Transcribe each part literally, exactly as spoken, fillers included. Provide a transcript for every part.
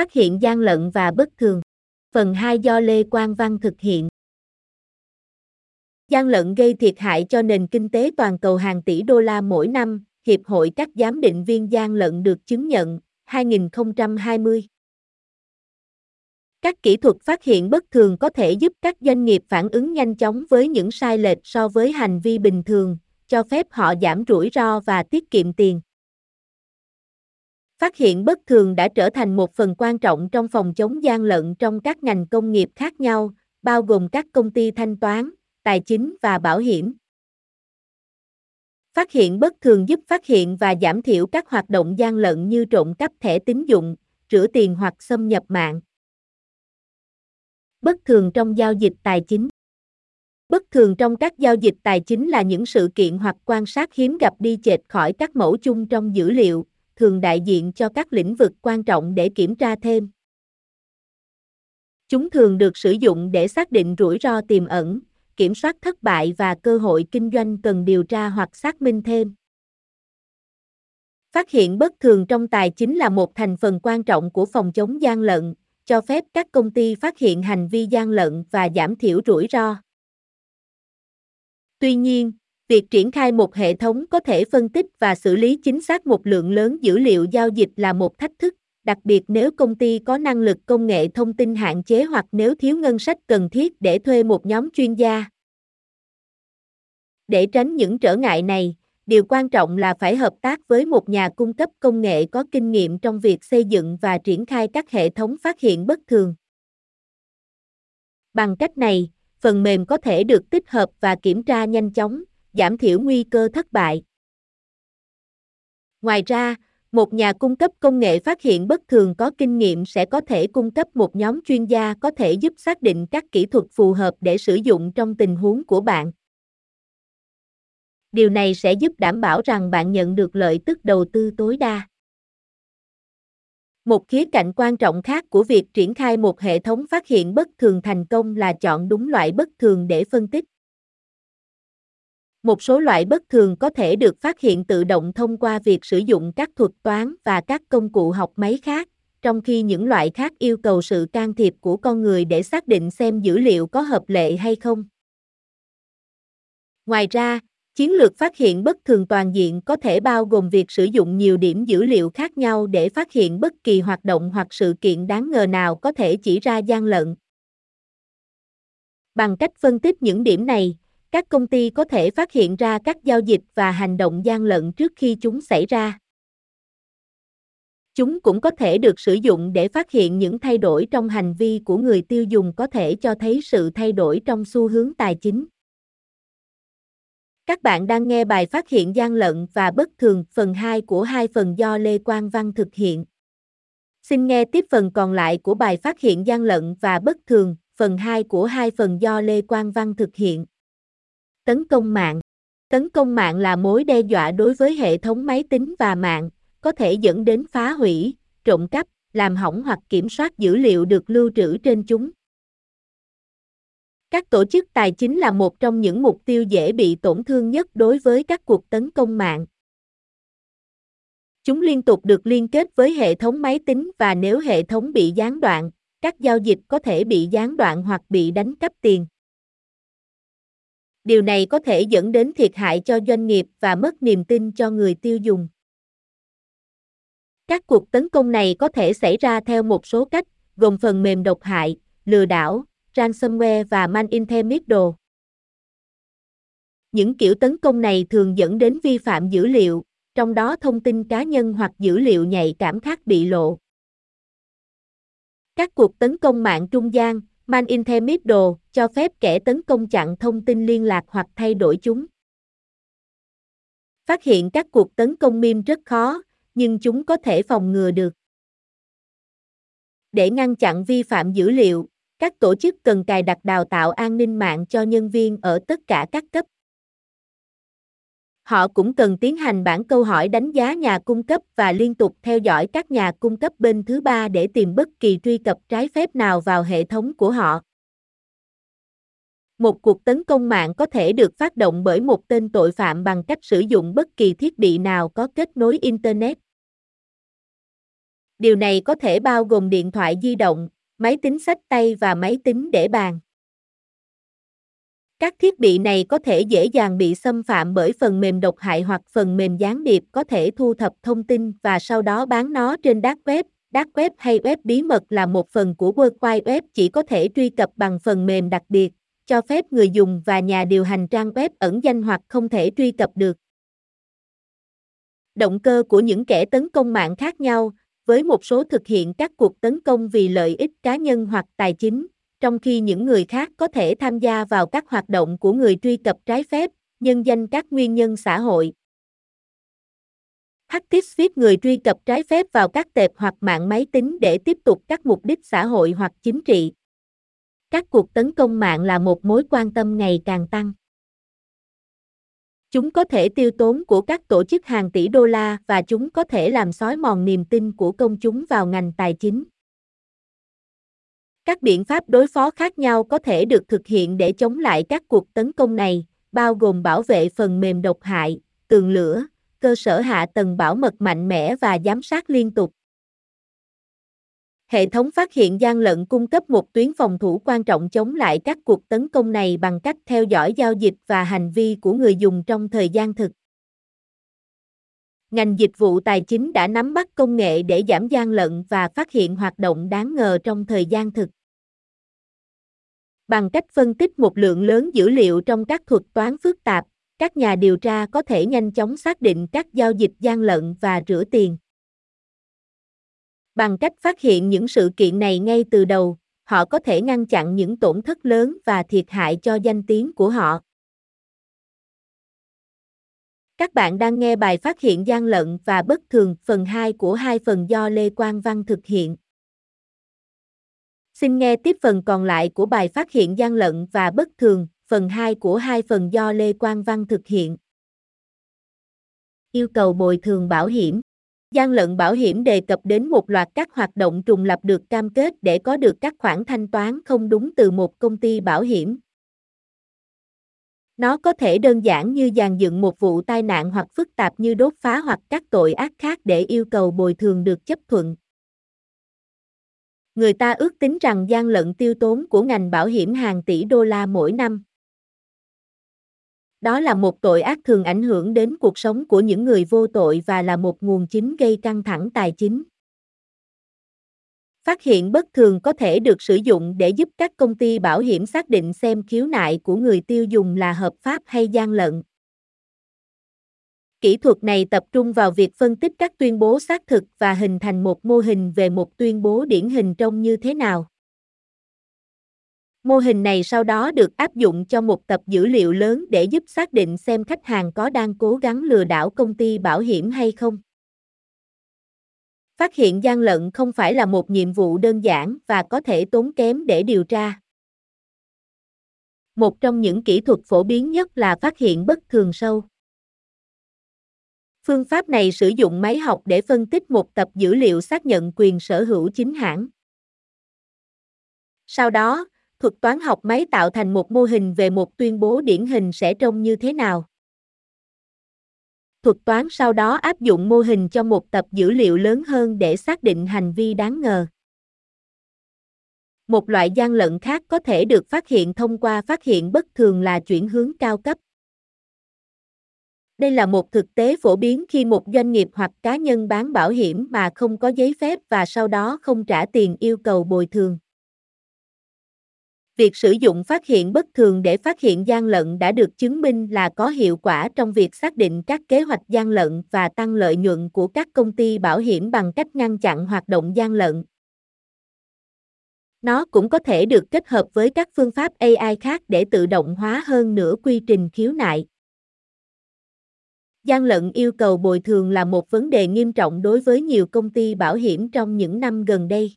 Phát hiện gian lận và bất thường. Phần hai do Lê Quang Văn thực hiện. Gian lận gây thiệt hại cho nền kinh tế toàn cầu hàng tỷ đô la mỗi năm. Hiệp hội các giám định viên gian lận được chứng nhận, hai nghìn không trăm hai mươi. Các kỹ thuật phát hiện bất thường có thể giúp các doanh nghiệp phản ứng nhanh chóng với những sai lệch so với hành vi bình thường, cho phép họ giảm rủi ro và tiết kiệm tiền. Phát hiện bất thường đã trở thành một phần quan trọng trong phòng chống gian lận trong các ngành công nghiệp khác nhau, bao gồm các công ty thanh toán, tài chính và bảo hiểm. Phát hiện bất thường giúp phát hiện và giảm thiểu các hoạt động gian lận như trộm cắp thẻ tín dụng, rửa tiền hoặc xâm nhập mạng. Bất thường trong giao dịch tài chính. Bất thường trong các giao dịch tài chính là những sự kiện hoặc quan sát hiếm gặp đi chệch khỏi các mẫu chung trong dữ liệu, thường đại diện cho các lĩnh vực quan trọng để kiểm tra thêm. Chúng thường được sử dụng để xác định rủi ro tiềm ẩn, kiểm soát thất bại và cơ hội kinh doanh cần điều tra hoặc xác minh thêm. Phát hiện bất thường trong tài chính là một thành phần quan trọng của phòng chống gian lận, cho phép các công ty phát hiện hành vi gian lận và giảm thiểu rủi ro. Tuy nhiên, việc triển khai một hệ thống có thể phân tích và xử lý chính xác một lượng lớn dữ liệu giao dịch là một thách thức, đặc biệt nếu công ty có năng lực công nghệ thông tin hạn chế hoặc nếu thiếu ngân sách cần thiết để thuê một nhóm chuyên gia. Để tránh những trở ngại này, điều quan trọng là phải hợp tác với một nhà cung cấp công nghệ có kinh nghiệm trong việc xây dựng và triển khai các hệ thống phát hiện bất thường. Bằng cách này, phần mềm có thể được tích hợp và kiểm tra nhanh chóng, giảm thiểu nguy cơ thất bại. Ngoài ra, một nhà cung cấp công nghệ phát hiện bất thường có kinh nghiệm sẽ có thể cung cấp một nhóm chuyên gia có thể giúp xác định các kỹ thuật phù hợp để sử dụng trong tình huống của bạn. Điều này sẽ giúp đảm bảo rằng bạn nhận được lợi tức đầu tư tối đa. Một khía cạnh quan trọng khác của việc triển khai một hệ thống phát hiện bất thường thành công là chọn đúng loại bất thường để phân tích. Một số loại bất thường có thể được phát hiện tự động thông qua việc sử dụng các thuật toán và các công cụ học máy khác, trong khi những loại khác yêu cầu sự can thiệp của con người để xác định xem dữ liệu có hợp lệ hay không. Ngoài ra, chiến lược phát hiện bất thường toàn diện có thể bao gồm việc sử dụng nhiều điểm dữ liệu khác nhau để phát hiện bất kỳ hoạt động hoặc sự kiện đáng ngờ nào có thể chỉ ra gian lận. Bằng cách phân tích những điểm này, các công ty có thể phát hiện ra các giao dịch và hành động gian lận trước khi chúng xảy ra. Chúng cũng có thể được sử dụng để phát hiện những thay đổi trong hành vi của người tiêu dùng có thể cho thấy sự thay đổi trong xu hướng tài chính. Các bạn đang nghe bài Phát hiện gian lận và bất thường phần hai của hai phần do Lê Quang Văn thực hiện. Xin nghe tiếp phần còn lại của bài Phát hiện gian lận và bất thường phần hai của hai phần do Lê Quang Văn thực hiện. Tấn công mạng. Tấn công mạng là mối đe dọa đối với hệ thống máy tính và mạng, có thể dẫn đến phá hủy, trộm cắp, làm hỏng hoặc kiểm soát dữ liệu được lưu trữ trên chúng. Các tổ chức tài chính là một trong những mục tiêu dễ bị tổn thương nhất đối với các cuộc tấn công mạng. Chúng liên tục được liên kết với hệ thống máy tính và nếu hệ thống bị gián đoạn, các giao dịch có thể bị gián đoạn hoặc bị đánh cắp tiền. Điều này có thể dẫn đến thiệt hại cho doanh nghiệp và mất niềm tin cho người tiêu dùng. Các cuộc tấn công này có thể xảy ra theo một số cách, gồm phần mềm độc hại, lừa đảo, ransomware và man in the middle. Những kiểu tấn công này thường dẫn đến vi phạm dữ liệu, trong đó thông tin cá nhân hoặc dữ liệu nhạy cảm khác bị lộ. Các cuộc tấn công mạng trung gian, man in the middle, cho phép kẻ tấn công chặn thông tin liên lạc hoặc thay đổi chúng. Phát hiện các cuộc tấn công meme rất khó, nhưng chúng có thể phòng ngừa được. Để ngăn chặn vi phạm dữ liệu, các tổ chức cần cài đặt đào tạo an ninh mạng cho nhân viên ở tất cả các cấp. Họ cũng cần tiến hành bản câu hỏi đánh giá nhà cung cấp và liên tục theo dõi các nhà cung cấp bên thứ ba để tìm bất kỳ truy cập trái phép nào vào hệ thống của họ. Một cuộc tấn công mạng có thể được phát động bởi một tên tội phạm bằng cách sử dụng bất kỳ thiết bị nào có kết nối Internet. Điều này có thể bao gồm điện thoại di động, máy tính xách tay và máy tính để bàn. Các thiết bị này có thể dễ dàng bị xâm phạm bởi phần mềm độc hại hoặc phần mềm gián điệp có thể thu thập thông tin và sau đó bán nó trên dark web. Dark web hay web bí mật là một phần của World Wide Web chỉ có thể truy cập bằng phần mềm đặc biệt, cho phép người dùng và nhà điều hành trang web ẩn danh hoặc không thể truy cập được. Động cơ của những kẻ tấn công mạng khác nhau, với một số thực hiện các cuộc tấn công vì lợi ích cá nhân hoặc tài chính, trong khi những người khác có thể tham gia vào các hoạt động của người truy cập trái phép, nhân danh các nguyên nhân xã hội. Hacker viết người truy cập trái phép vào các tệp hoặc mạng máy tính để tiếp tục các mục đích xã hội hoặc chính trị. Các cuộc tấn công mạng là một mối quan tâm ngày càng tăng. Chúng có thể tiêu tốn của các tổ chức hàng tỷ đô la và chúng có thể làm xói mòn niềm tin của công chúng vào ngành tài chính. Các biện pháp đối phó khác nhau có thể được thực hiện để chống lại các cuộc tấn công này, bao gồm bảo vệ phần mềm độc hại, tường lửa, cơ sở hạ tầng bảo mật mạnh mẽ và giám sát liên tục. Hệ thống phát hiện gian lận cung cấp một tuyến phòng thủ quan trọng chống lại các cuộc tấn công này bằng cách theo dõi giao dịch và hành vi của người dùng trong thời gian thực. Ngành dịch vụ tài chính đã nắm bắt công nghệ để giảm gian lận và phát hiện hoạt động đáng ngờ trong thời gian thực. Bằng cách phân tích một lượng lớn dữ liệu trong các thuật toán phức tạp, các nhà điều tra có thể nhanh chóng xác định các giao dịch gian lận và rửa tiền. Bằng cách phát hiện những sự kiện này ngay từ đầu, họ có thể ngăn chặn những tổn thất lớn và thiệt hại cho danh tiếng của họ. Các bạn đang nghe bài Phát hiện gian lận và bất thường phần hai của hai phần do Lê Quang Văn thực hiện. Xin nghe tiếp phần còn lại của bài Phát hiện gian lận và bất thường phần hai của hai phần do Lê Quang Văn thực hiện. Yêu cầu bồi thường bảo hiểm. Gian lận bảo hiểm đề cập đến một loạt các hoạt động trùng lặp được cam kết để có được các khoản thanh toán không đúng từ một công ty bảo hiểm. Nó có thể đơn giản như dàn dựng một vụ tai nạn hoặc phức tạp như đốt phá hoặc các tội ác khác để yêu cầu bồi thường được chấp thuận. Người ta ước tính rằng gian lận tiêu tốn của ngành bảo hiểm hàng tỷ đô la mỗi năm. Đó là một tội ác thường ảnh hưởng đến cuộc sống của những người vô tội và là một nguồn chính gây căng thẳng tài chính. Phát hiện bất thường có thể được sử dụng để giúp các công ty bảo hiểm xác định xem khiếu nại của người tiêu dùng là hợp pháp hay gian lận. Kỹ thuật này tập trung vào việc phân tích các tuyên bố xác thực và hình thành một mô hình về một tuyên bố điển hình trông như thế nào. Mô hình này sau đó được áp dụng cho một tập dữ liệu lớn để giúp xác định xem khách hàng có đang cố gắng lừa đảo công ty bảo hiểm hay không. Phát hiện gian lận không phải là một nhiệm vụ đơn giản và có thể tốn kém để điều tra. Một trong những kỹ thuật phổ biến nhất là phát hiện bất thường sâu. Phương pháp này sử dụng máy học để phân tích một tập dữ liệu xác nhận quyền sở hữu chính hãng. Sau đó, thuật toán học máy tạo thành một mô hình về một tuyên bố điển hình sẽ trông như thế nào. Thuật toán sau đó áp dụng mô hình cho một tập dữ liệu lớn hơn để xác định hành vi đáng ngờ. Một loại gian lận khác có thể được phát hiện thông qua phát hiện bất thường là chuyển hướng cao cấp. Đây là một thực tế phổ biến khi một doanh nghiệp hoặc cá nhân bán bảo hiểm mà không có giấy phép và sau đó không trả tiền yêu cầu bồi thường. Việc sử dụng phát hiện bất thường để phát hiện gian lận đã được chứng minh là có hiệu quả trong việc xác định các kế hoạch gian lận và tăng lợi nhuận của các công ty bảo hiểm bằng cách ngăn chặn hoạt động gian lận. Nó cũng có thể được kết hợp với các phương pháp a i khác để tự động hóa hơn nửa quy trình khiếu nại. Gian lận yêu cầu bồi thường là một vấn đề nghiêm trọng đối với nhiều công ty bảo hiểm trong những năm gần đây.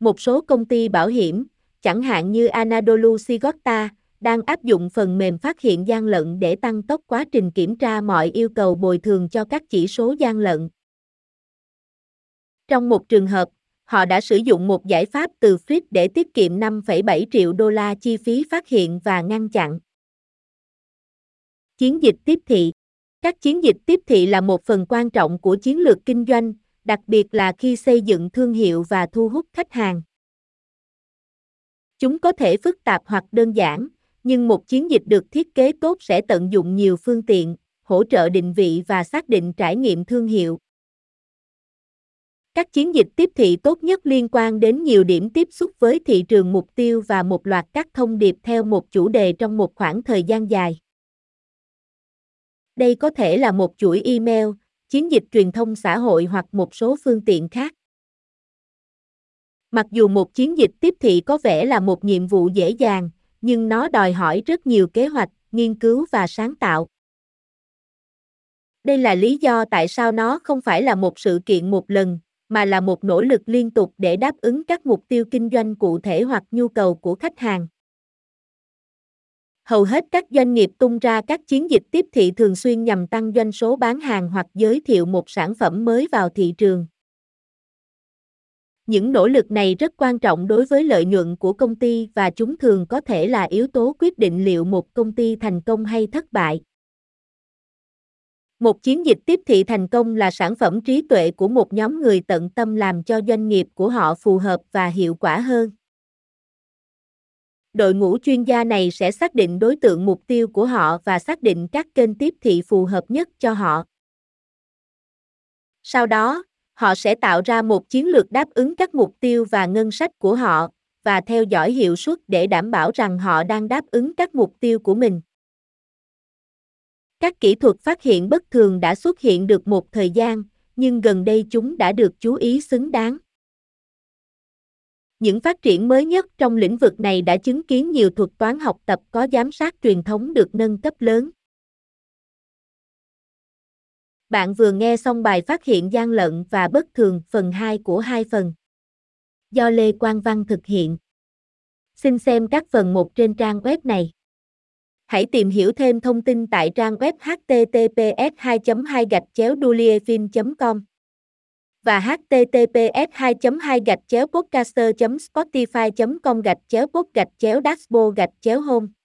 Một số công ty bảo hiểm, chẳng hạn như Anadolu Sigorta, đang áp dụng phần mềm phát hiện gian lận để tăng tốc quá trình kiểm tra mọi yêu cầu bồi thường cho các chỉ số gian lận. Trong một trường hợp, họ đã sử dụng một giải pháp từ ép i ét để tiết kiệm năm phẩy bảy triệu đô la chi phí phát hiện và ngăn chặn. Chiến dịch tiếp thị. Các chiến dịch tiếp thị là một phần quan trọng của chiến lược kinh doanh. đặc biệt là khi xây dựng thương hiệu và thu hút khách hàng. Chúng có thể phức tạp hoặc đơn giản, nhưng một chiến dịch được thiết kế tốt sẽ tận dụng nhiều phương tiện, hỗ trợ định vị và xác định trải nghiệm thương hiệu. Các chiến dịch tiếp thị tốt nhất liên quan đến nhiều điểm tiếp xúc với thị trường mục tiêu và một loạt các thông điệp theo một chủ đề trong một khoảng thời gian dài. Đây có thể là một chuỗi email, chiến dịch truyền thông xã hội hoặc một số phương tiện khác. Mặc dù một chiến dịch tiếp thị có vẻ là một nhiệm vụ dễ dàng, nhưng nó đòi hỏi rất nhiều kế hoạch, nghiên cứu và sáng tạo. Đây là lý do tại sao nó không phải là một sự kiện một lần, mà là một nỗ lực liên tục để đáp ứng các mục tiêu kinh doanh cụ thể hoặc nhu cầu của khách hàng. Hầu hết các doanh nghiệp tung ra các chiến dịch tiếp thị thường xuyên nhằm tăng doanh số bán hàng hoặc giới thiệu một sản phẩm mới vào thị trường. Những nỗ lực này rất quan trọng đối với lợi nhuận của công ty và chúng thường có thể là yếu tố quyết định liệu một công ty thành công hay thất bại. Một chiến dịch tiếp thị thành công là sản phẩm trí tuệ của một nhóm người tận tâm làm cho doanh nghiệp của họ phù hợp và hiệu quả hơn. Đội ngũ chuyên gia này sẽ xác định đối tượng mục tiêu của họ và xác định các kênh tiếp thị phù hợp nhất cho họ. Sau đó, họ sẽ tạo ra một chiến lược đáp ứng các mục tiêu và ngân sách của họ và theo dõi hiệu suất để đảm bảo rằng họ đang đáp ứng các mục tiêu của mình. Các kỹ thuật phát hiện bất thường đã xuất hiện được một thời gian, nhưng gần đây chúng đã được chú ý xứng đáng. Những phát triển mới nhất trong lĩnh vực này đã chứng kiến nhiều thuật toán học tập có giám sát truyền thống được nâng cấp lớn. Bạn vừa nghe xong bài phát hiện gian lận và bất thường phần hai của hai phần do Lê Quang Văn thực hiện. Xin xem các phần một trên trang web này. Hãy tìm hiểu thêm thông tin tại trang web h t t p s hai chấm hai gạch chéo duliefin chấm com và h t t p s hai chấm hai gạch chéo podcaster chấm spotify chấm com gạch chéo pod gạch chéo dashboard gạch chéo home.